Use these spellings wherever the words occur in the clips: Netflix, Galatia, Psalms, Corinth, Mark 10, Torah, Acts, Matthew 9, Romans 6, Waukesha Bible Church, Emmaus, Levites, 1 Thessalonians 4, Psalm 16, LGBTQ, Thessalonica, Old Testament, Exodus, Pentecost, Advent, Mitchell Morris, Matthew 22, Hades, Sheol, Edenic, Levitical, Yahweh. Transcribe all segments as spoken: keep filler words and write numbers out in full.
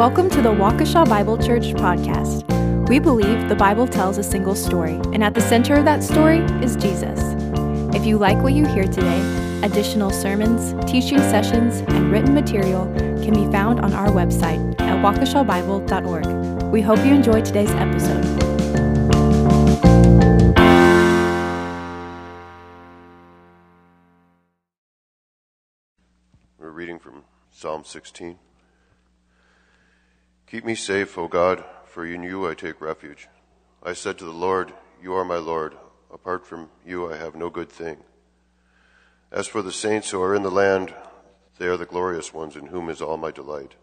Welcome to the Waukesha Bible Church podcast. We believe the Bible tells a single story, and at the center of that story is Jesus. If you like what you hear today, additional sermons, teaching sessions, and written material can be found on our website at waukesha bible dot org. We hope you enjoy today's episode. We're reading from Psalm sixteen. Keep me safe, O God, for in you I take refuge. I said to the Lord, you are my Lord. Apart from you I have no good thing. As for the saints who are in the land, they are the glorious ones in whom is all my delight.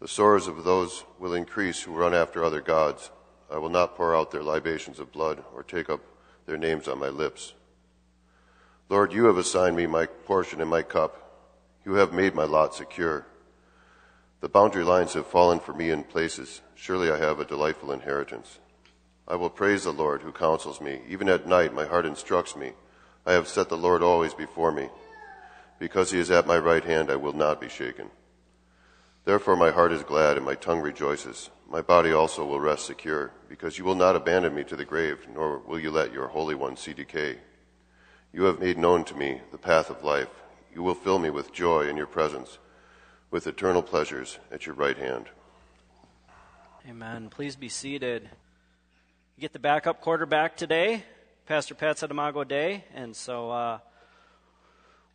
The sores of those will increase who run after other gods. I will not pour out their libations of blood or take up their names on my lips. Lord, you have assigned me my portion and my cup. You have made my lot secure. The boundary lines have fallen for me in places. Surely I have a delightful inheritance. I will praise the Lord who counsels me. Even at night my heart instructs me. I have set the Lord always before me. Because he is at my right hand, I will not be shaken. Therefore my heart is glad and my tongue rejoices. My body also will rest secure, because you will not abandon me to the grave, nor will you let your Holy One see decay. You have made known to me the path of life. You will fill me with joy in your presence, with eternal pleasures at your right hand. Amen. Please be seated. You get the backup quarterback today, Pastor Pat's at Imago Day, and so uh,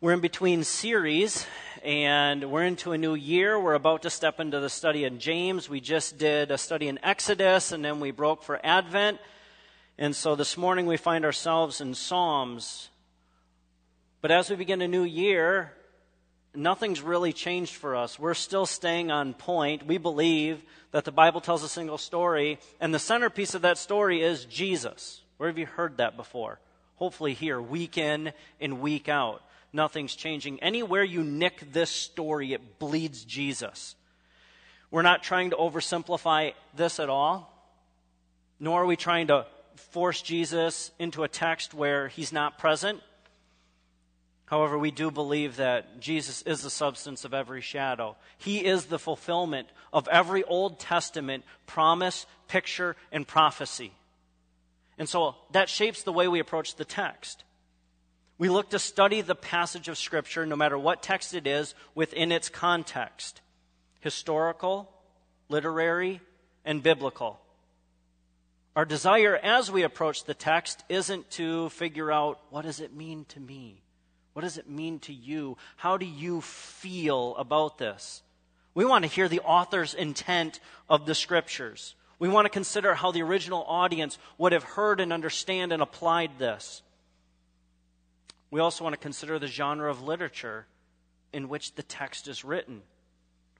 we're in between series, and we're into a new year. We're about to step into the study in James. We just did a study in Exodus, and then we broke for Advent, and so this morning we find ourselves in Psalms. But as we begin a new year, nothing's really changed for us. We're still staying on point. We believe that the Bible tells a single story, and the centerpiece of that story is Jesus. Where have you heard that before? Hopefully here, week in and week out. Nothing's changing. Anywhere you nick this story, it bleeds Jesus. We're not trying to oversimplify this at all, nor are we trying to force Jesus into a text where he's not present. However, we do believe that Jesus is the substance of every shadow. He is the fulfillment of every Old Testament promise, picture, and prophecy. And so that shapes the way we approach the text. We look to study the passage of Scripture, no matter what text it is, within its context. Historical, literary, and biblical. Our desire as we approach the text isn't to figure out, what does it mean to me? What does it mean to you? How do you feel about this? We want to hear the author's intent of the Scriptures. We want to consider how the original audience would have heard and understand and applied this. We also want to consider the genre of literature in which the text is written,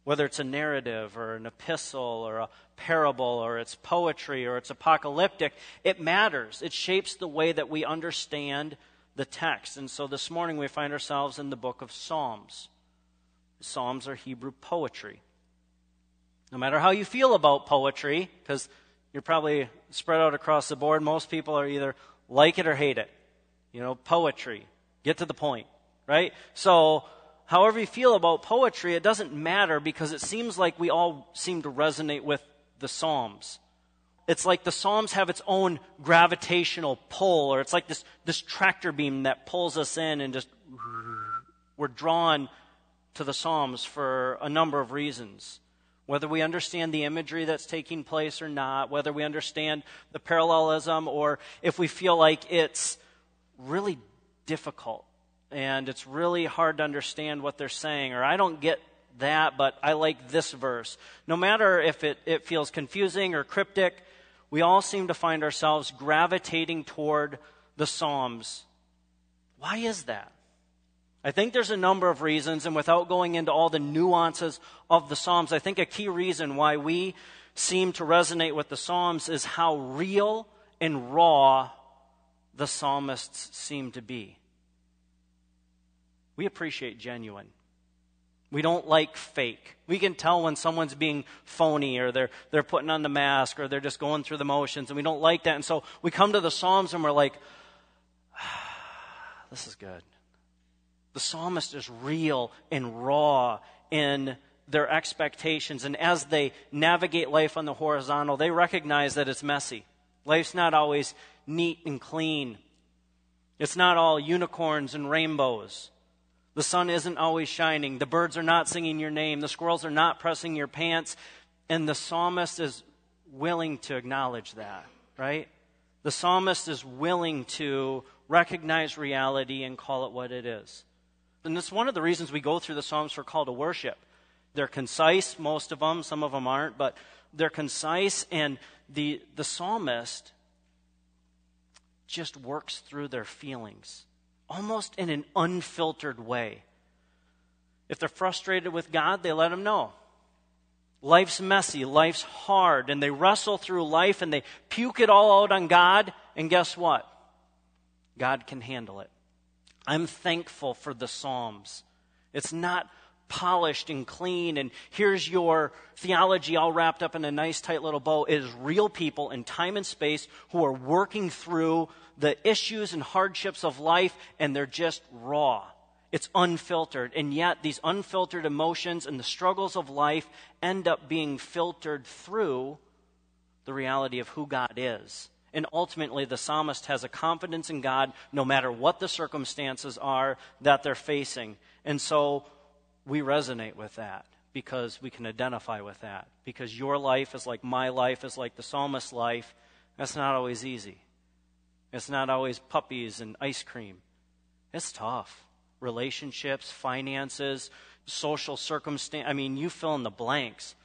whether it's a narrative or an epistle or a parable or it's poetry or it's apocalyptic. It matters. It shapes the way that we understand the text. And so this morning we find ourselves in the book of Psalms. Psalms are Hebrew poetry. No matter how you feel about poetry, because you're probably spread out across the board, most people are either like it or hate it. You know, poetry. Get to the point, right? So, however you feel about poetry, it doesn't matter because it seems like we all seem to resonate with the Psalms. It's like the Psalms have its own gravitational pull, or it's like this, this tractor beam that pulls us in and just, we're drawn to the Psalms for a number of reasons. Whether we understand the imagery that's taking place or not, whether we understand the parallelism, or if we feel like it's really difficult and it's really hard to understand what they're saying, or I don't get that, but I like this verse. No matter if it, it feels confusing or cryptic, we all seem to find ourselves gravitating toward the Psalms. Why is that? I think there's a number of reasons, and without going into all the nuances of the Psalms, I think a key reason why we seem to resonate with the Psalms is how real and raw the psalmists seem to be. We appreciate genuine. We don't like fake. We can tell when someone's being phony or they're they're putting on the mask or they're just going through the motions, and we don't like that. And so we come to the Psalms and we're like, ah, this is good. The psalmist is real and raw in their expectations. And as they navigate life on the horizontal, they recognize that it's messy. Life's not always neat and clean. It's not all unicorns and rainbows. The sun isn't always shining. The birds are not singing your name. The squirrels are not pressing your pants. And the psalmist is willing to acknowledge that, right? The psalmist is willing to recognize reality and call it what it is. And it's one of the reasons we go through the Psalms for call to worship. They're concise, most of them. Some of them aren't, but they're concise. And the, the psalmist just works through their feelings, almost in an unfiltered way. If they're frustrated with God, they let him know. Life's messy, life's hard, and they wrestle through life and they puke it all out on God, and guess what? God can handle it. I'm thankful for the Psalms. It's not polished and clean, and here's your theology all wrapped up in a nice tight little bow. It is real people in time and space who are working through the issues and hardships of life, and they're just raw. It's unfiltered, and yet these unfiltered emotions and the struggles of life end up being filtered through the reality of who God is. And ultimately, the psalmist has a confidence in God, no matter what the circumstances are that they're facing. And so we resonate with that because we can identify with that. Because your life is like my life, is like the psalmist's life. That's not always easy. It's not always puppies and ice cream. It's tough. Relationships, finances, social circumstance. I mean, you fill in the blanks.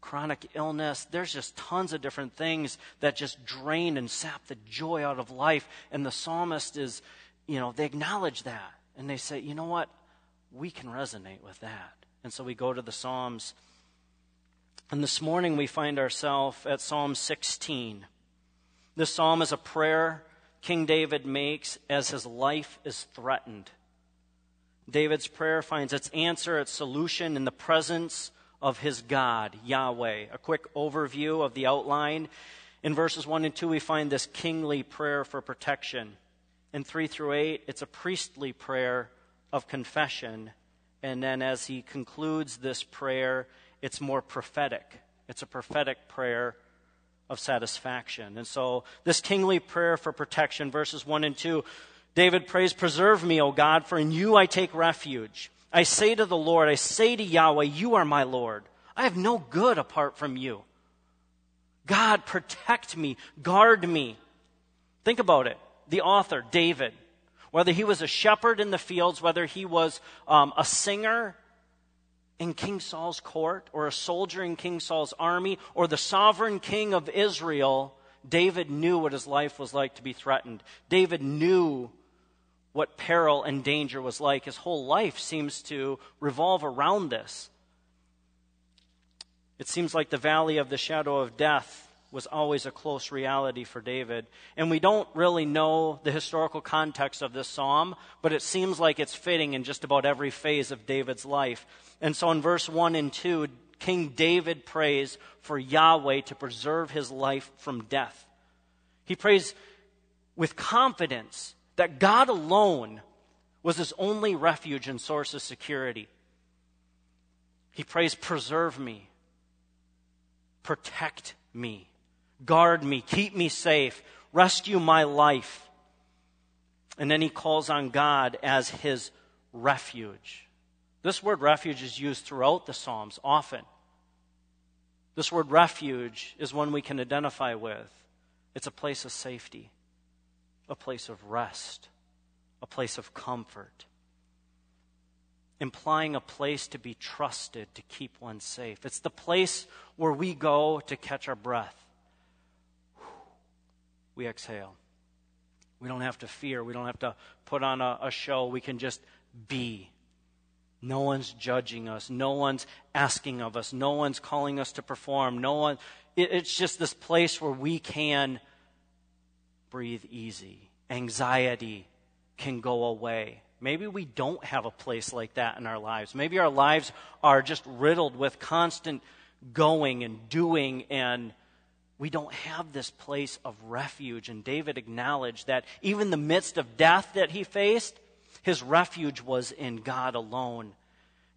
Chronic illness. There's just tons of different things that just drain and sap the joy out of life. And the psalmist is, you know, they acknowledge that. And they say, you know what? We can resonate with that. And so we go to the Psalms. And this morning we find ourselves at Psalm sixteen. This psalm is a prayer King David makes as his life is threatened. David's prayer finds its answer, its solution in the presence of his God, Yahweh. A quick overview of the outline. In verses one and two, we find this kingly prayer for protection. In three through eight, it's a priestly prayer of confession. And then as he concludes this prayer, it's more prophetic. It's a prophetic prayer of satisfaction. And so this kingly prayer for protection, verses one and two, David prays, "Preserve me, O God, for in you I take refuge. I say to the Lord, I say to Yahweh, you are my Lord. I have no good apart from you. God, protect me, guard me." Think about it. The author, David, whether he was a shepherd in the fields, whether he was um, a singer in King Saul's court, or a soldier in King Saul's army, or the sovereign king of Israel, David knew what his life was like to be threatened. David knew what peril and danger was like. His whole life seems to revolve around this. It seems like the valley of the shadow of death was always a close reality for David. And we don't really know the historical context of this psalm, but it seems like it's fitting in just about every phase of David's life. And so in verse one and two, King David prays for Yahweh to preserve his life from death. He prays with confidence that God alone was his only refuge and source of security. He prays, "Preserve me, protect me, guard me, keep me safe, rescue my life." And then he calls on God as his refuge. This word refuge is used throughout the Psalms often. This word refuge is one we can identify with. It's a place of safety, a place of rest, a place of comfort, implying a place to be trusted to keep one safe. It's the place where we go to catch our breath. We exhale. We don't have to fear. We don't have to put on a, a show. We can just be. No one's judging us. No one's asking of us. No one's calling us to perform. No one. It, it's just this place where we can breathe easy. Anxiety can go away. Maybe we don't have a place like that in our lives. Maybe our lives are just riddled with constant going and doing, and we don't have this place of refuge. And David acknowledged that even in the midst of death that he faced, his refuge was in God alone.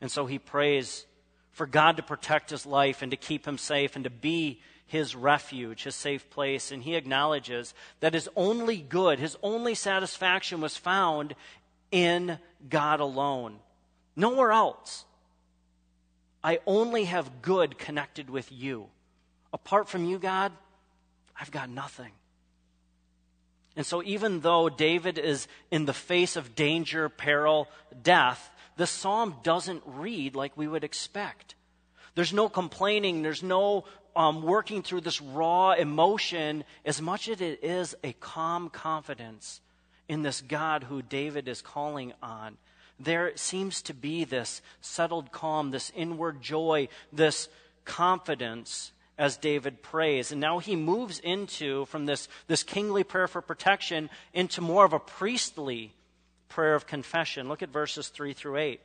And so he prays for God to protect his life and to keep him safe and to be his refuge, his safe place. And he acknowledges that his only good, his only satisfaction was found in God alone, nowhere else. I only have good connected with you. Apart from you, God, I've got nothing. And so even though David is in the face of danger, peril, death, the psalm doesn't read like we would expect. There's no complaining. There's no um, working through this raw emotion, as much as it is a calm confidence in this God who David is calling on. There seems to be this settled calm, this inward joy, this confidence as David prays. And now he moves into, from this, this kingly prayer for protection, into more of a priestly prayer of confession. Look at verses three through eight.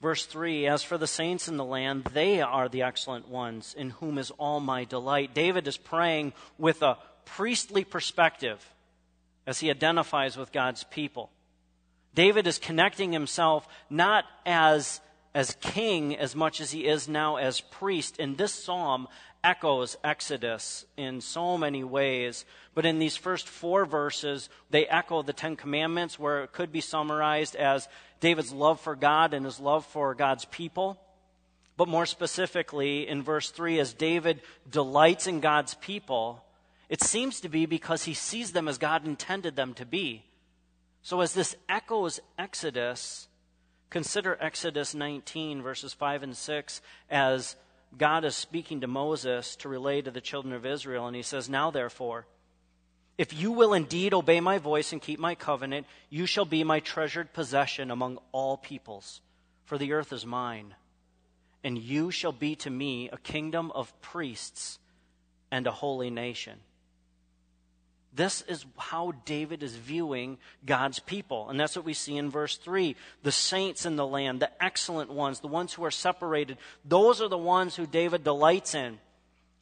Verse three, as for the saints in the land, they are the excellent ones, in whom is all my delight. David is praying with a priestly perspective as he identifies with God's people. David is connecting himself not as as king as much as he is now as priest. And this psalm echoes Exodus in so many ways. But in these first four verses, they echo the Ten Commandments, where it could be summarized as David's love for God and his love for God's people. But more specifically, in verse three, as David delights in God's people, it seems to be because he sees them as God intended them to be. So as this echoes Exodus, consider Exodus nineteen, verses five and six, as God is speaking to Moses to relay to the children of Israel, and he says, now therefore, if you will indeed obey my voice and keep my covenant, you shall be my treasured possession among all peoples, for the earth is mine, and you shall be to me a kingdom of priests and a holy nation. This is how David is viewing God's people. And that's what we see in verse three. The saints in the land, the excellent ones, the ones who are separated, those are the ones who David delights in.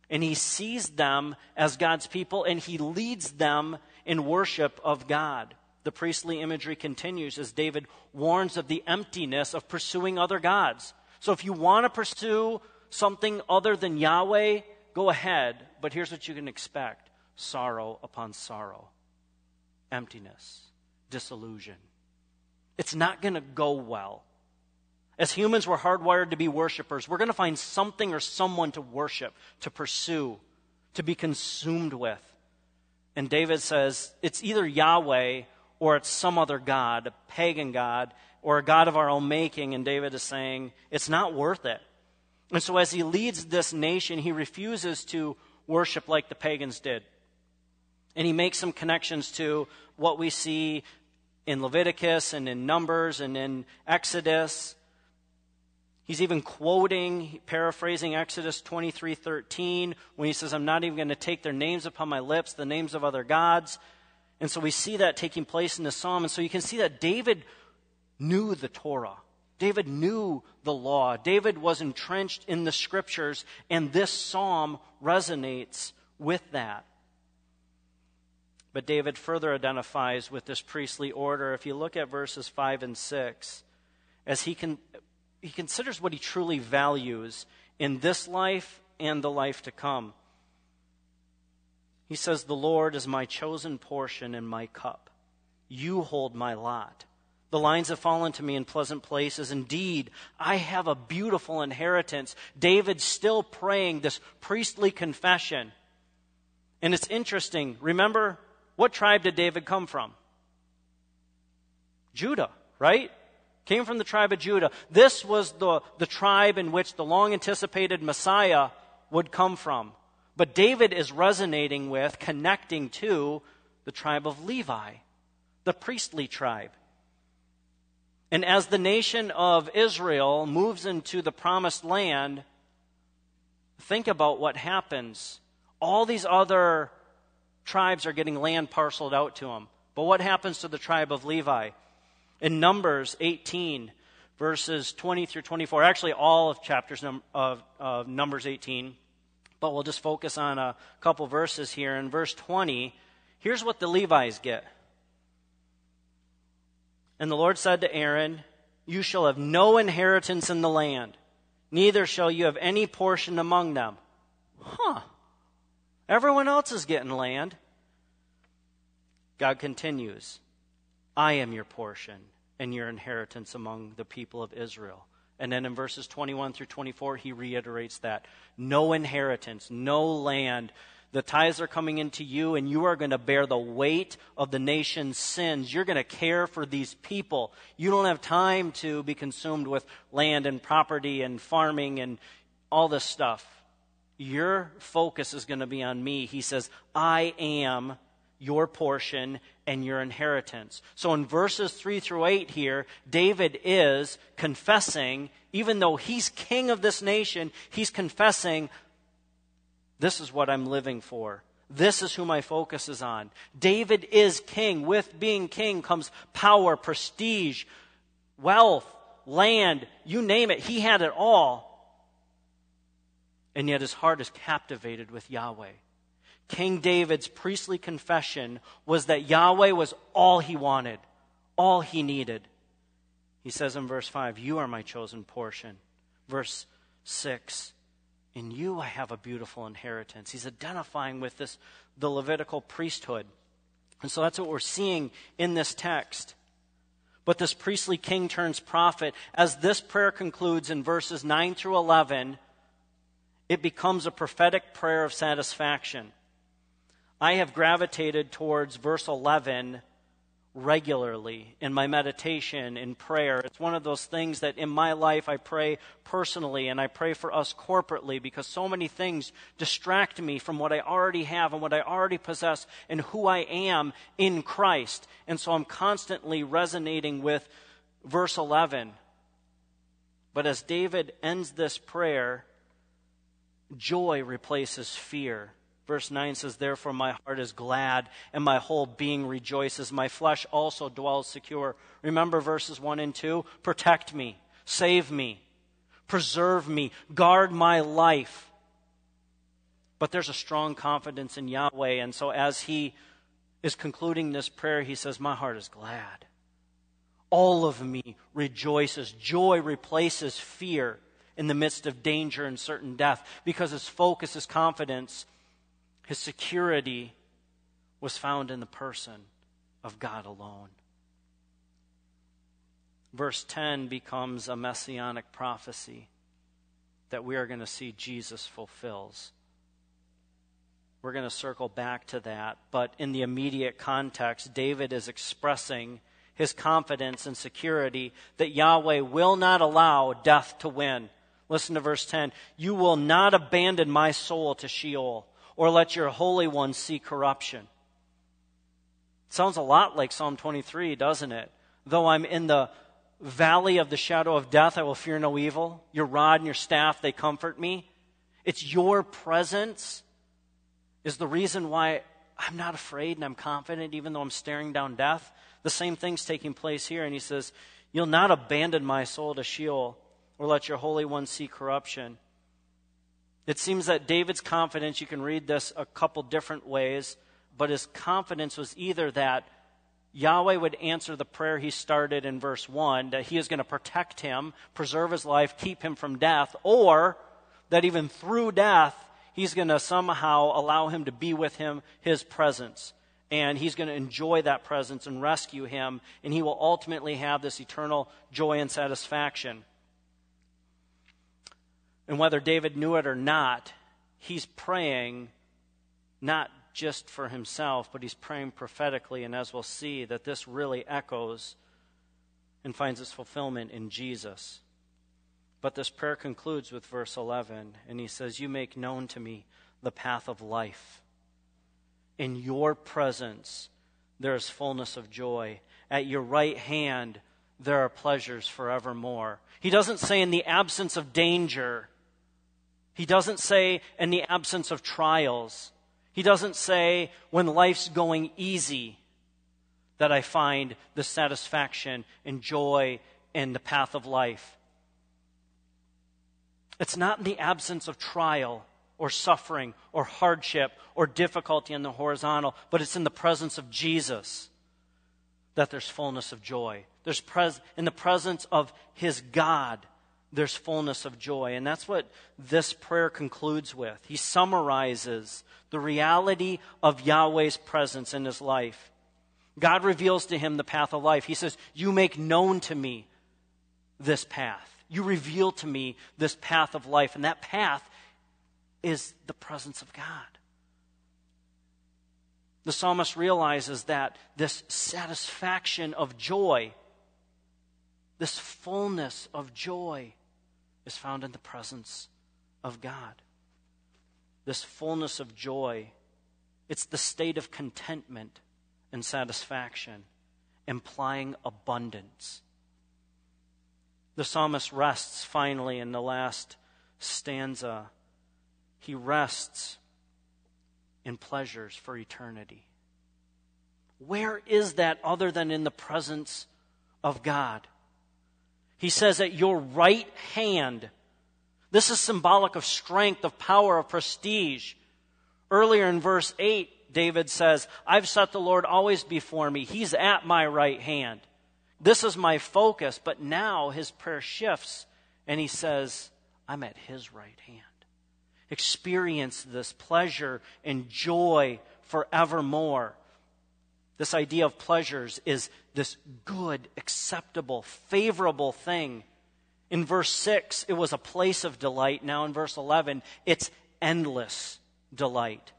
And he sees them as God's people, and he leads them in worship of God. The priestly imagery continues as David warns of the emptiness of pursuing other gods. So if you want to pursue something other than Yahweh, go ahead. But here's what you can expect. Sorrow upon sorrow, emptiness, disillusion. It's not going to go well. As humans, we're hardwired to be worshipers. We're going to find something or someone to worship, to pursue, to be consumed with. And David says, it's either Yahweh or it's some other god, a pagan god, or a god of our own making. And David is saying, it's not worth it. And so as he leads this nation, he refuses to worship like the pagans did. And he makes some connections to what we see in Leviticus and in Numbers and in Exodus. He's even quoting, paraphrasing Exodus twenty-three thirteen, when he says, I'm not even going to take their names upon my lips, the names of other gods. And so we see that taking place in the psalm. And so you can see that David knew the Torah. David knew the law. David was entrenched in the scriptures, and this psalm resonates with that. But David further identifies with this priestly order. If you look at verses five and six, as he can, he considers what he truly values in this life and the life to come. He says, the Lord is my chosen portion and my cup. You hold my lot. The lines have fallen to me in pleasant places. Indeed, I have a beautiful inheritance. David's still praying this priestly confession. And it's interesting. Remember, what tribe did David come from? Judah, right? Came from the tribe of Judah. This was the, the tribe in which the long-anticipated Messiah would come from. But David is resonating with, connecting to the tribe of Levi, the priestly tribe. And as the nation of Israel moves into the promised land, think about what happens. All these other tribes are getting land parceled out to them. But what happens to the tribe of Levi? In Numbers eighteen, verses twenty through twenty-four, actually all of chapters of, of Numbers eighteen, but we'll just focus on a couple verses here. In verse twenty, here's what the Levites get. And the Lord said to Aaron, You shall have no inheritance in the land, neither shall you have any portion among them. Huh. Everyone else is getting land. God continues, I am your portion and your inheritance among the people of Israel. And then in verses twenty-one through twenty-four, he reiterates that. No inheritance, no land. The tithes are coming into you, and you are going to bear the weight of the nation's sins. You're going to care for these people. You don't have time to be consumed with land and property and farming and all this stuff. Your focus is going to be on me. He says, I am your portion and your inheritance. So in verses three through eight here, David is confessing, even though he's king of this nation, he's confessing, this is what I'm living for. This is who my focus is on. David is king. With being king comes power, prestige, wealth, land, you name it. He had it all. And yet his heart is captivated with Yahweh. King David's priestly confession was that Yahweh was all he wanted, all he needed. He says in verse five, you are my chosen portion. Verse six, in you I have a beautiful inheritance. He's identifying with this, the Levitical priesthood. And so that's what we're seeing in this text. But this priestly king turns prophet. As this prayer concludes in verses nine through eleven, it becomes a prophetic prayer of satisfaction. I have gravitated towards verse eleven regularly in my meditation, in prayer. It's one of those things that in my life I pray personally and I pray for us corporately, because so many things distract me from what I already have and what I already possess and who I am in Christ. And so I'm constantly resonating with verse eleven. But as David ends this prayer, joy replaces fear. Verse nine says, therefore my heart is glad and my whole being rejoices. My flesh also dwells secure. Remember verses one and two? Protect me, save me, preserve me, guard my life. But there's a strong confidence in Yahweh. And so as he is concluding this prayer, he says, my heart is glad. All of me rejoices. Joy replaces fear in the midst of danger and certain death, because his focus, his confidence, his security was found in the person of God alone. Verse ten becomes a messianic prophecy that we are going to see Jesus fulfills. We're going to circle back to that, but in the immediate context, David is expressing his confidence and security that Yahweh will not allow death to win. Listen to verse ten. You will not abandon my soul to Sheol or let your Holy One see corruption. It sounds a lot like Psalm twenty-three, doesn't it? Though I'm in the valley of the shadow of death, I will fear no evil. Your rod and your staff, they comfort me. It's your presence is the reason why I'm not afraid and I'm confident even though I'm staring down death. The same thing's taking place here. And he says, you'll not abandon my soul to Sheol or let your Holy One see corruption. It seems that David's confidence, you can read this a couple different ways, but his confidence was either that Yahweh would answer the prayer he started in verse one, that he is going to protect him, preserve his life, keep him from death, or that even through death, he's going to somehow allow him to be with him, his presence. And he's going to enjoy that presence and rescue him, and he will ultimately have this eternal joy and satisfaction. And whether David knew it or not, he's praying not just for himself, but he's praying prophetically, and as we'll see, that this really echoes and finds its fulfillment in Jesus. But this prayer concludes with verse eleven, and he says, you make known to me the path of life. In your presence, there is fullness of joy. At your right hand, there are pleasures forevermore. He doesn't say in the absence of danger. He doesn't say in the absence of trials. He doesn't say when life's going easy that I find the satisfaction and joy in the path of life. It's not in the absence of trial or suffering, or hardship, or difficulty in the horizontal, but it's in the presence of Jesus. that there's fullness of joy. There's pres- in the presence of his God, there's fullness of joy. And that's what this prayer concludes with. He summarizes the reality of Yahweh's presence in his life. God reveals to him the path of life. He says, you make known to me this path. You reveal to me this path of life. And that path is the presence of God. The psalmist realizes that this satisfaction of joy, this fullness of joy, is found in the presence of God. This fullness of joy, it's the state of contentment and satisfaction, implying abundance. The psalmist rests finally in the last stanza. He rests in pleasures for eternity. Where is that other than in the presence of God? He says, at your right hand. This is symbolic of strength, of power, of prestige. Earlier in verse eight, David says, I've set the Lord always before me. He's at my right hand. This is my focus. But now his prayer shifts and he says, I'm at his right hand. Experience this pleasure and joy forevermore. This idea of pleasures is this good, acceptable, favorable thing. In verse six, it was a place of delight. Now in verse eleven, it's endless delight.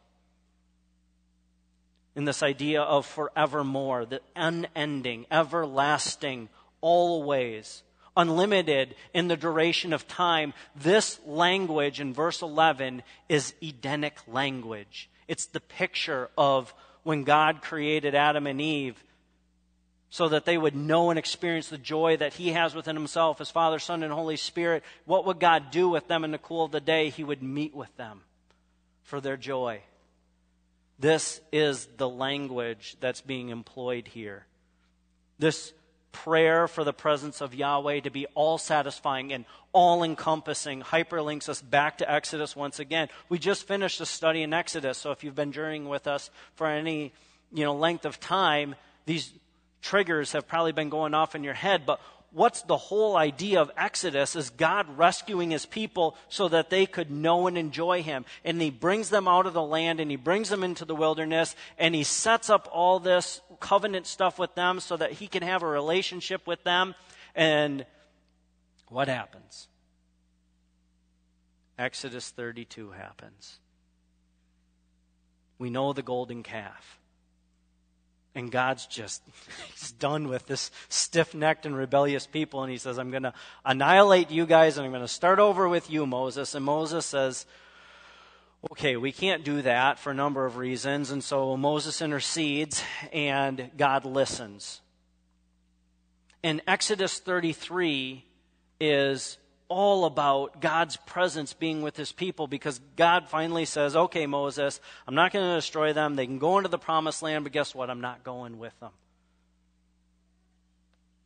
In this idea of forevermore, the unending, everlasting, always, unlimited in the duration of time, this language in verse eleven is Edenic language. It's the picture of when God created Adam and Eve so that they would know and experience the joy that he has within himself, his Father, Son, and Holy Spirit. What would God do with them in the cool of the day? He would meet with them for their joy. This is the language that's being employed here. This prayer for the presence of Yahweh to be all-satisfying and all-encompassing hyperlinks us back to Exodus once again. We just finished a study in Exodus, so if you've been journeying with us for any you know length of time, these triggers have probably been going off in your head. But what's the whole idea of Exodus is God rescuing his people so that they could know and enjoy him. And he brings them out of the land and he brings them into the wilderness and he sets up all this covenant stuff with them so that he can have a relationship with them. And what happens? Exodus thirty-two happens. We know the golden calf. And God's just he's done with this stiff-necked and rebellious people. And he says, I'm going to annihilate you guys and I'm going to start over with you, Moses. And Moses says, okay, we can't do that for a number of reasons. And so Moses intercedes and God listens. And Exodus thirty-three is all about God's presence being with his people, because God finally says, okay, Moses, I'm not going to destroy them. They can go into the promised land, but guess what? I'm not going with them.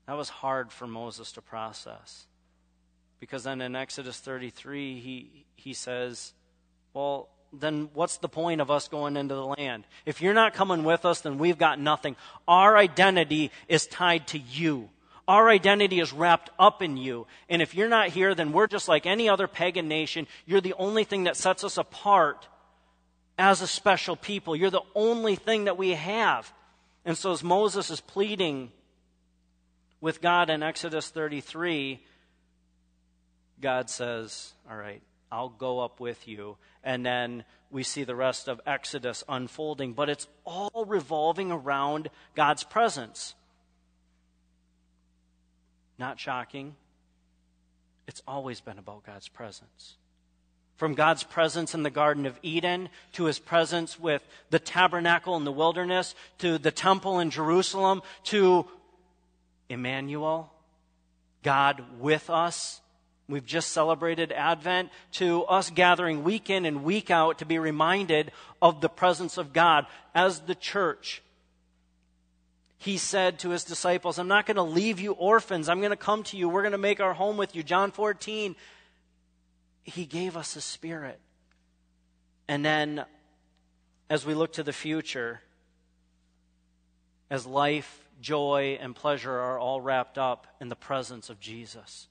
That was hard for Moses to process, because then in Exodus thirty-three, he, he says, well, then what's the point of us going into the land? If you're not coming with us, then we've got nothing. Our identity is tied to you. Our identity is wrapped up in you. And if you're not here, then we're just like any other pagan nation. You're the only thing that sets us apart as a special people. You're the only thing that we have. And so as Moses is pleading with God in Exodus thirty-three, God says, all right, I'll go up with you. And then we see the rest of Exodus unfolding. But it's all revolving around God's presence. Not shocking. It's always been about God's presence. From God's presence in the Garden of Eden, to his presence with the tabernacle in the wilderness, to the temple in Jerusalem, to Emmanuel, God with us. We've just celebrated Advent, to us gathering week in and week out to be reminded of the presence of God as the church. He said to his disciples, I'm not going to leave you orphans. I'm going to come to you. We're going to make our home with you. John fourteen, he gave us his spirit. And then as we look to the future, as life, joy, and pleasure are all wrapped up in the presence of Jesus.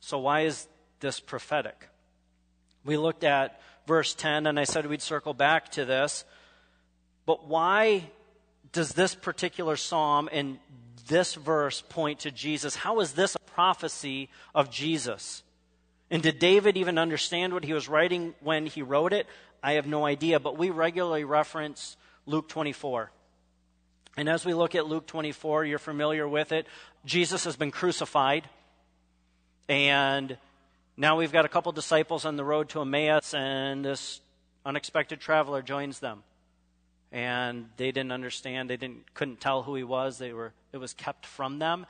So why is this prophetic? We looked at verse ten, and I said we'd circle back to this. But why does this particular psalm and this verse point to Jesus? How is this a prophecy of Jesus? And did David even understand what he was writing when he wrote it? I have no idea, but we regularly reference Luke twenty-four. And as we look at Luke twenty-four, you're familiar with it. Jesus has been crucified, and now we've got a couple disciples on the road to Emmaus, and this unexpected traveler joins them. And they didn't understand, they didn't, couldn't tell who he was, they were, it was kept from them.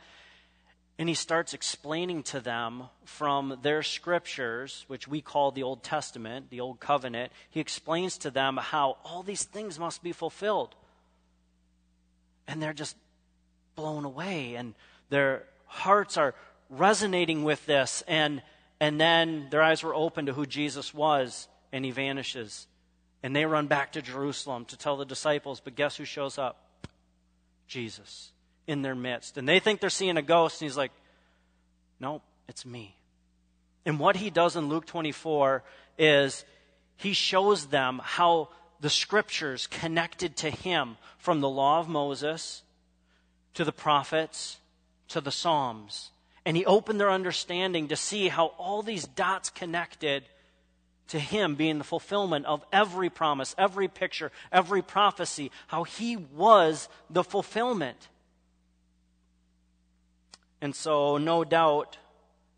And he starts explaining to them from their scriptures, which we call the Old Testament, the Old Covenant. He explains to them how all these things must be fulfilled. And they're just blown away, and their hearts are resonating with this. And, and then their eyes were opened to who Jesus was, and he vanishes. And they run back to Jerusalem to tell the disciples, but guess who shows up? Jesus. In their midst. And they think they're seeing a ghost, and he's like, nope, it's me. And what he does in Luke twenty-four is he shows them how the scriptures connected to him from the law of Moses to the prophets to the Psalms. And he opened their understanding to see how all these dots connected to him being the fulfillment of every promise, every picture, every prophecy, how he was the fulfillment. And so, no doubt,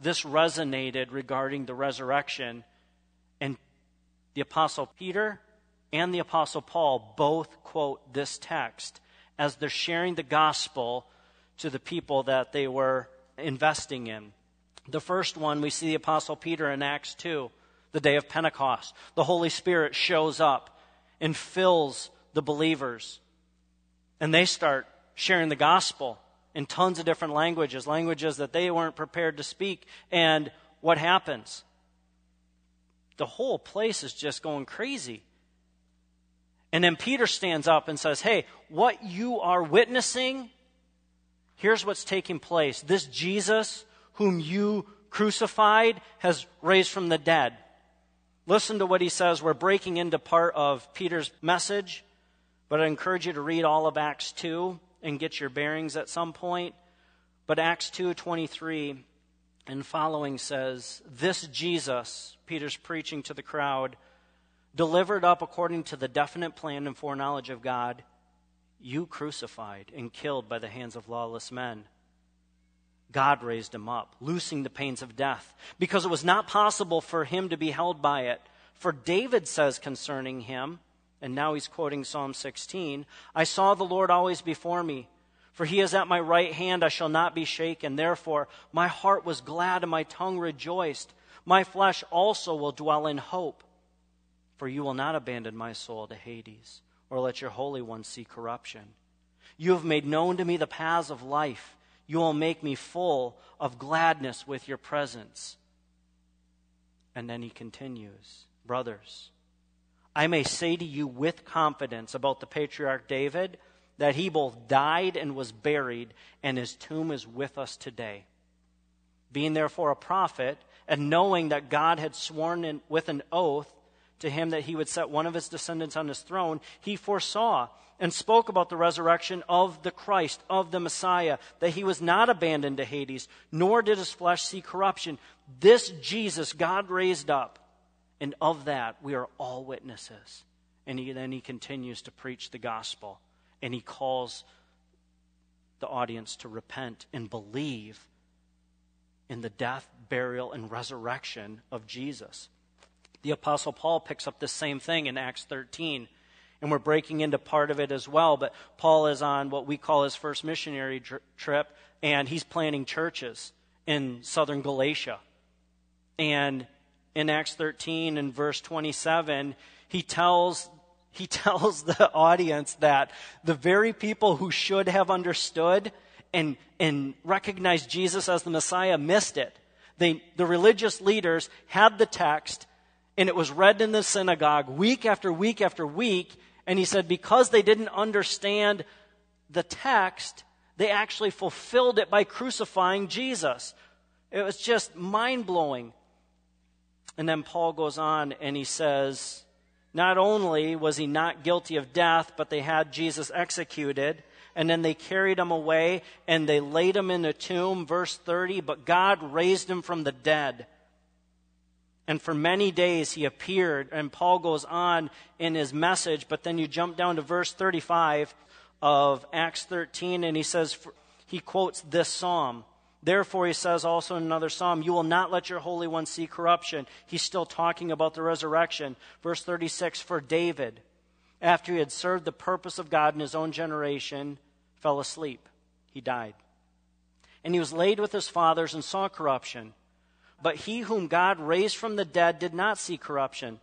this resonated regarding the resurrection. And the Apostle Peter and the Apostle Paul both quote this text as they're sharing the gospel to the people that they were investing in. The first one, we see the Apostle Peter in Acts two, the day of Pentecost. The Holy Spirit shows up and fills the believers. And they start sharing the gospel in tons of different languages, languages that they weren't prepared to speak. And what happens? The whole place is just going crazy. And then Peter stands up and says, hey, what you are witnessing, here's what's taking place. This Jesus whom you crucified has raised from the dead. Listen to what he says. We're breaking into part of Peter's message, but I encourage you to read all of Acts two and get your bearings at some point. But Acts two twenty-three and following says, this Jesus, Peter's preaching to the crowd, delivered up according to the definite plan and foreknowledge of God, you crucified and killed by the hands of lawless men. God raised him up, loosing the pains of death, because it was not possible for him to be held by it. For David says concerning him, and now he's quoting Psalm sixteen, I saw the Lord always before me, for he is at my right hand, I shall not be shaken. Therefore, my heart was glad and my tongue rejoiced. My flesh also will dwell in hope, for you will not abandon my soul to Hades, or let your Holy One see corruption. You have made known to me the paths of life. You will make me full of gladness with your presence. And then he continues, brothers, I may say to you with confidence about the patriarch David that he both died and was buried, and his tomb is with us today. Being therefore a prophet, and knowing that God had sworn in, with an oath to him that he would set one of his descendants on his throne, he foresaw and spoke about the resurrection of the Christ, of the Messiah, that he was not abandoned to Hades, nor did his flesh see corruption. This Jesus God raised up, and of that, we are all witnesses. And he, then he continues to preach the gospel. And he calls the audience to repent and believe in the death, burial, and resurrection of Jesus. The Apostle Paul picks up the same thing in Acts thirteen. And we're breaking into part of it as well. But Paul is on what we call his first missionary trip. And he's planting churches in southern Galatia. And in Acts thirteen and verse twenty-seven, he tells, he tells the audience that the very people who should have understood and, and recognized Jesus as the Messiah missed it. They, the religious leaders had the text, and it was read in the synagogue week after week after week, And he said, because they didn't understand the text, they actually fulfilled it by crucifying Jesus. It was just mind-blowing. And then Paul goes on and he says, not only was he not guilty of death, but they had Jesus executed. And then they carried him away and they laid him in a tomb. Verse thirty, but God raised him from the dead. And for many days he appeared. And Paul goes on in his message. But then you jump down to verse thirty-five of Acts thirteen. And he says, he quotes this psalm. Therefore, he says also in another psalm, you will not let your Holy One see corruption. He's still talking about the resurrection. Verse thirty-six, for David, after he had served the purpose of God in his own generation, fell asleep. He died. And he was laid with his fathers and saw corruption. But he whom God raised from the dead did not see corruption.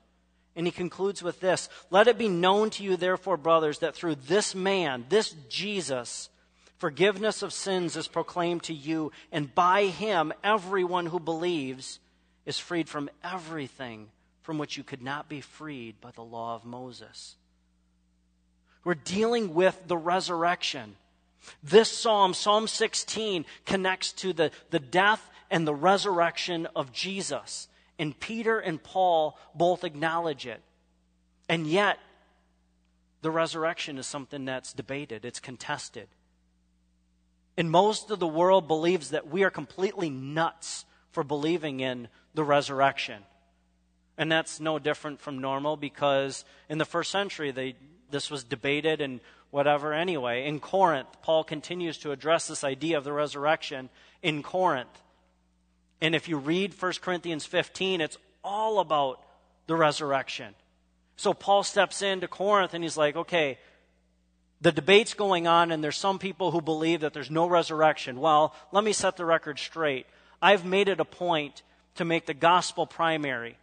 And he concludes with this, let it be known to you, therefore, brothers, that through this man, this Jesus, forgiveness of sins is proclaimed to you, and by him, everyone who believes is freed from everything from which you could not be freed by the law of Moses. We're dealing with the resurrection. This psalm, Psalm sixteen, connects to the, the death and the resurrection of Jesus. And Peter and Paul both acknowledge it. And yet, the resurrection is something that's debated. It's contested. And most of the world believes that we are completely nuts for believing in the resurrection. And that's no different from normal, because in the first century, they, this was debated and whatever anyway. In Corinth, Paul continues to address this idea of the resurrection in Corinth. And if you read First Corinthians fifteen, it's all about the resurrection. So Paul steps into Corinth and he's like, okay, the debate's going on, and there's some people who believe that there's no resurrection. Well, let me set the record straight. I've made it a point to make the gospel primary.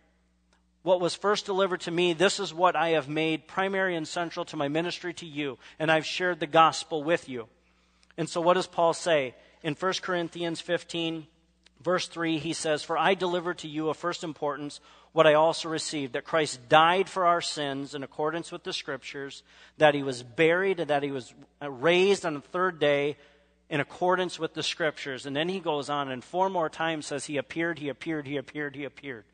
What was first delivered to me, this is what I have made primary and central to my ministry to you, and I've shared the gospel with you. And so what does Paul say? In First Corinthians fifteen, verse three, he says, for I delivered to you of first importance what I also received, that Christ died for our sins in accordance with the Scriptures, that he was buried, and that he was raised on the third day in accordance with the Scriptures. And then he goes on and four more times says he appeared, he appeared, he appeared, he appeared.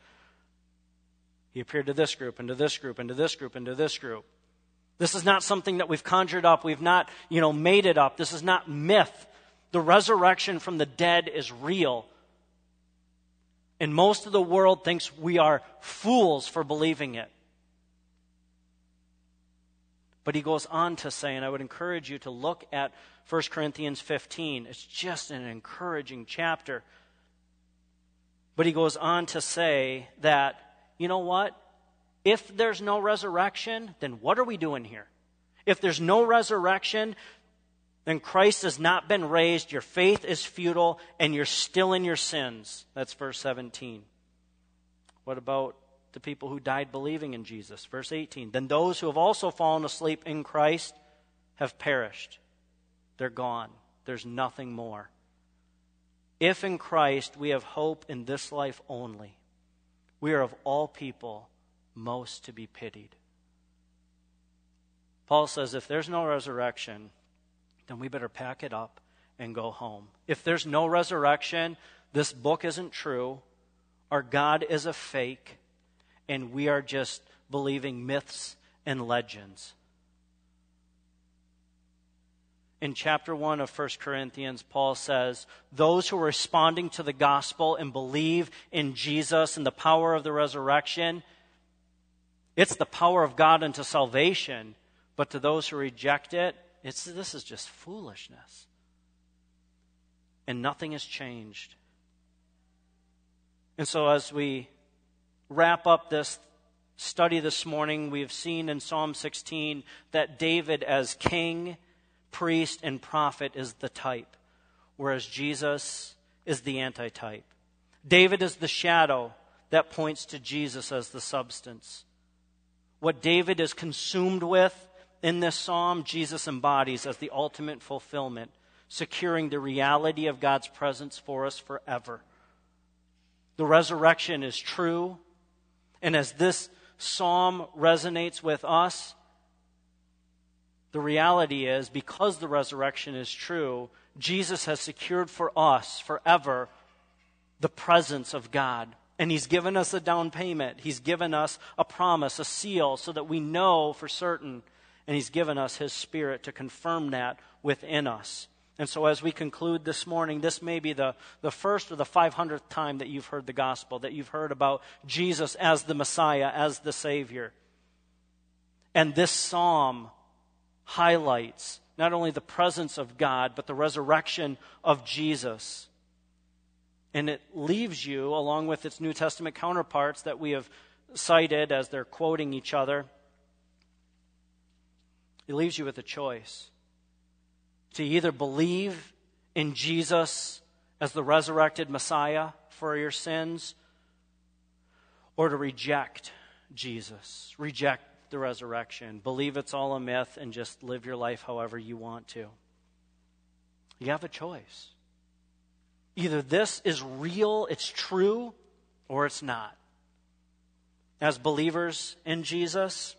He appeared to this group, and to this group, and to this group, and to this group. This is not something that we've conjured up. We've not, you know, made it up. This is not myth. The resurrection from the dead is real. And most of the world thinks we are fools for believing it. But he goes on to say, and I would encourage you to look at First Corinthians fifteen. It's just an encouraging chapter. But he goes on to say that, you know what? If there's no resurrection, then what are we doing here? If there's no resurrection, then Christ has not been raised, your faith is futile, and you're still in your sins. That's verse seventeen. What about the people who died believing in Jesus? Verse eighteen, then those who have also fallen asleep in Christ have perished. They're gone. There's nothing more. If in Christ we have hope in this life only, we are of all people most to be pitied. Paul says, if there's no resurrection, then we better pack it up and go home. If there's no resurrection, this book isn't true, our God is a fake, and we are just believing myths and legends. In chapter one of First Corinthians, Paul says, those who are responding to the gospel and believe in Jesus and the power of the resurrection, it's the power of God unto salvation, but to those who reject it, It's, this is just foolishness. And nothing has changed. And so as we wrap up this study this morning, we have seen in Psalm sixteen that David as king, priest, and prophet is the type, whereas Jesus is the antitype. David is the shadow that points to Jesus as the substance. What David is consumed with in this psalm, Jesus embodies as the ultimate fulfillment, securing the reality of God's presence for us forever. The resurrection is true, and as this psalm resonates with us, The reality is, because the resurrection is true, Jesus has secured for us forever the presence of God. And he's given us a down payment. He's given us a promise, a seal, so that we know for certain. And he's given us his Spirit to confirm that within us. And so as we conclude this morning, this may be the, the first or the five hundredth time that you've heard the gospel, that you've heard about Jesus as the Messiah, as the Savior. And this psalm highlights not only the presence of God, but the resurrection of Jesus. And it leaves you, along with its New Testament counterparts that we have cited as they're quoting each other, it leaves you with a choice. To either believe in Jesus as the resurrected Messiah for your sins, or to reject Jesus, reject the resurrection, believe it's all a myth, and just live your life however you want to. You have a choice. Either this is real, it's true, or it's not. As believers in Jesus,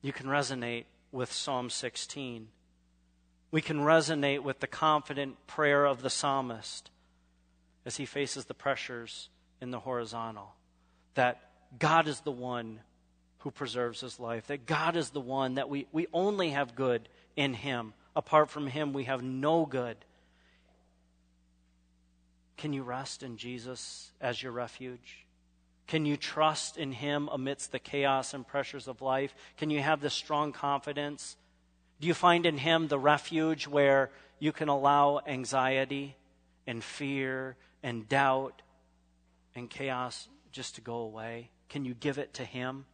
you can resonate with Psalm sixteen. We can resonate with the confident prayer of the psalmist as he faces the pressures in the horizontal, that God is the one who preserves his life, that God is the one, that we, we only have good in him. Apart from him, we have no good. Can you rest in Jesus as your refuge? Can you trust in him amidst the chaos and pressures of life? Can you have this strong confidence? Do you find in him the refuge where you can allow anxiety and fear and doubt and chaos just to go away? Can you give it to him?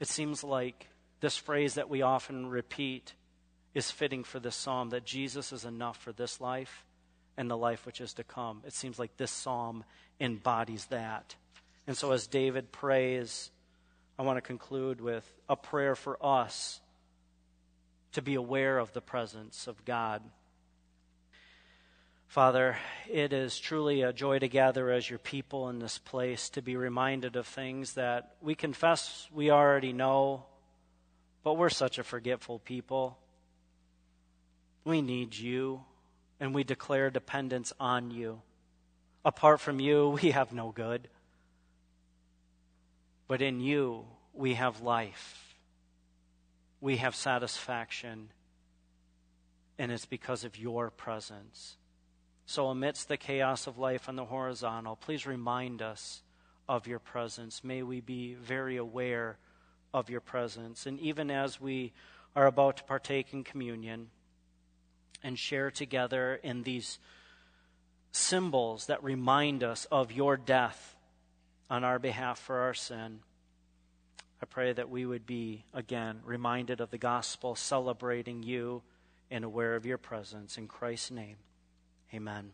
It seems like this phrase that we often repeat is fitting for this psalm, that Jesus is enough for this life and the life which is to come. It seems like this psalm embodies that. And so as David prays, I want to conclude with a prayer for us to be aware of the presence of God. Father, it is truly a joy to gather as your people in this place, to be reminded of things that we confess we already know, but we're such a forgetful people. We need you, and we declare dependence on you. Apart from you, we have no good. But in you, we have life. We have satisfaction, and it's because of your presence. So amidst the chaos of life on the horizontal, please remind us of your presence. May we be very aware of your presence. And even as we are about to partake in communion and share together in these symbols that remind us of your death on our behalf for our sin, I pray that we would be, again, reminded of the gospel, celebrating you and aware of your presence. In Christ's name. Amen.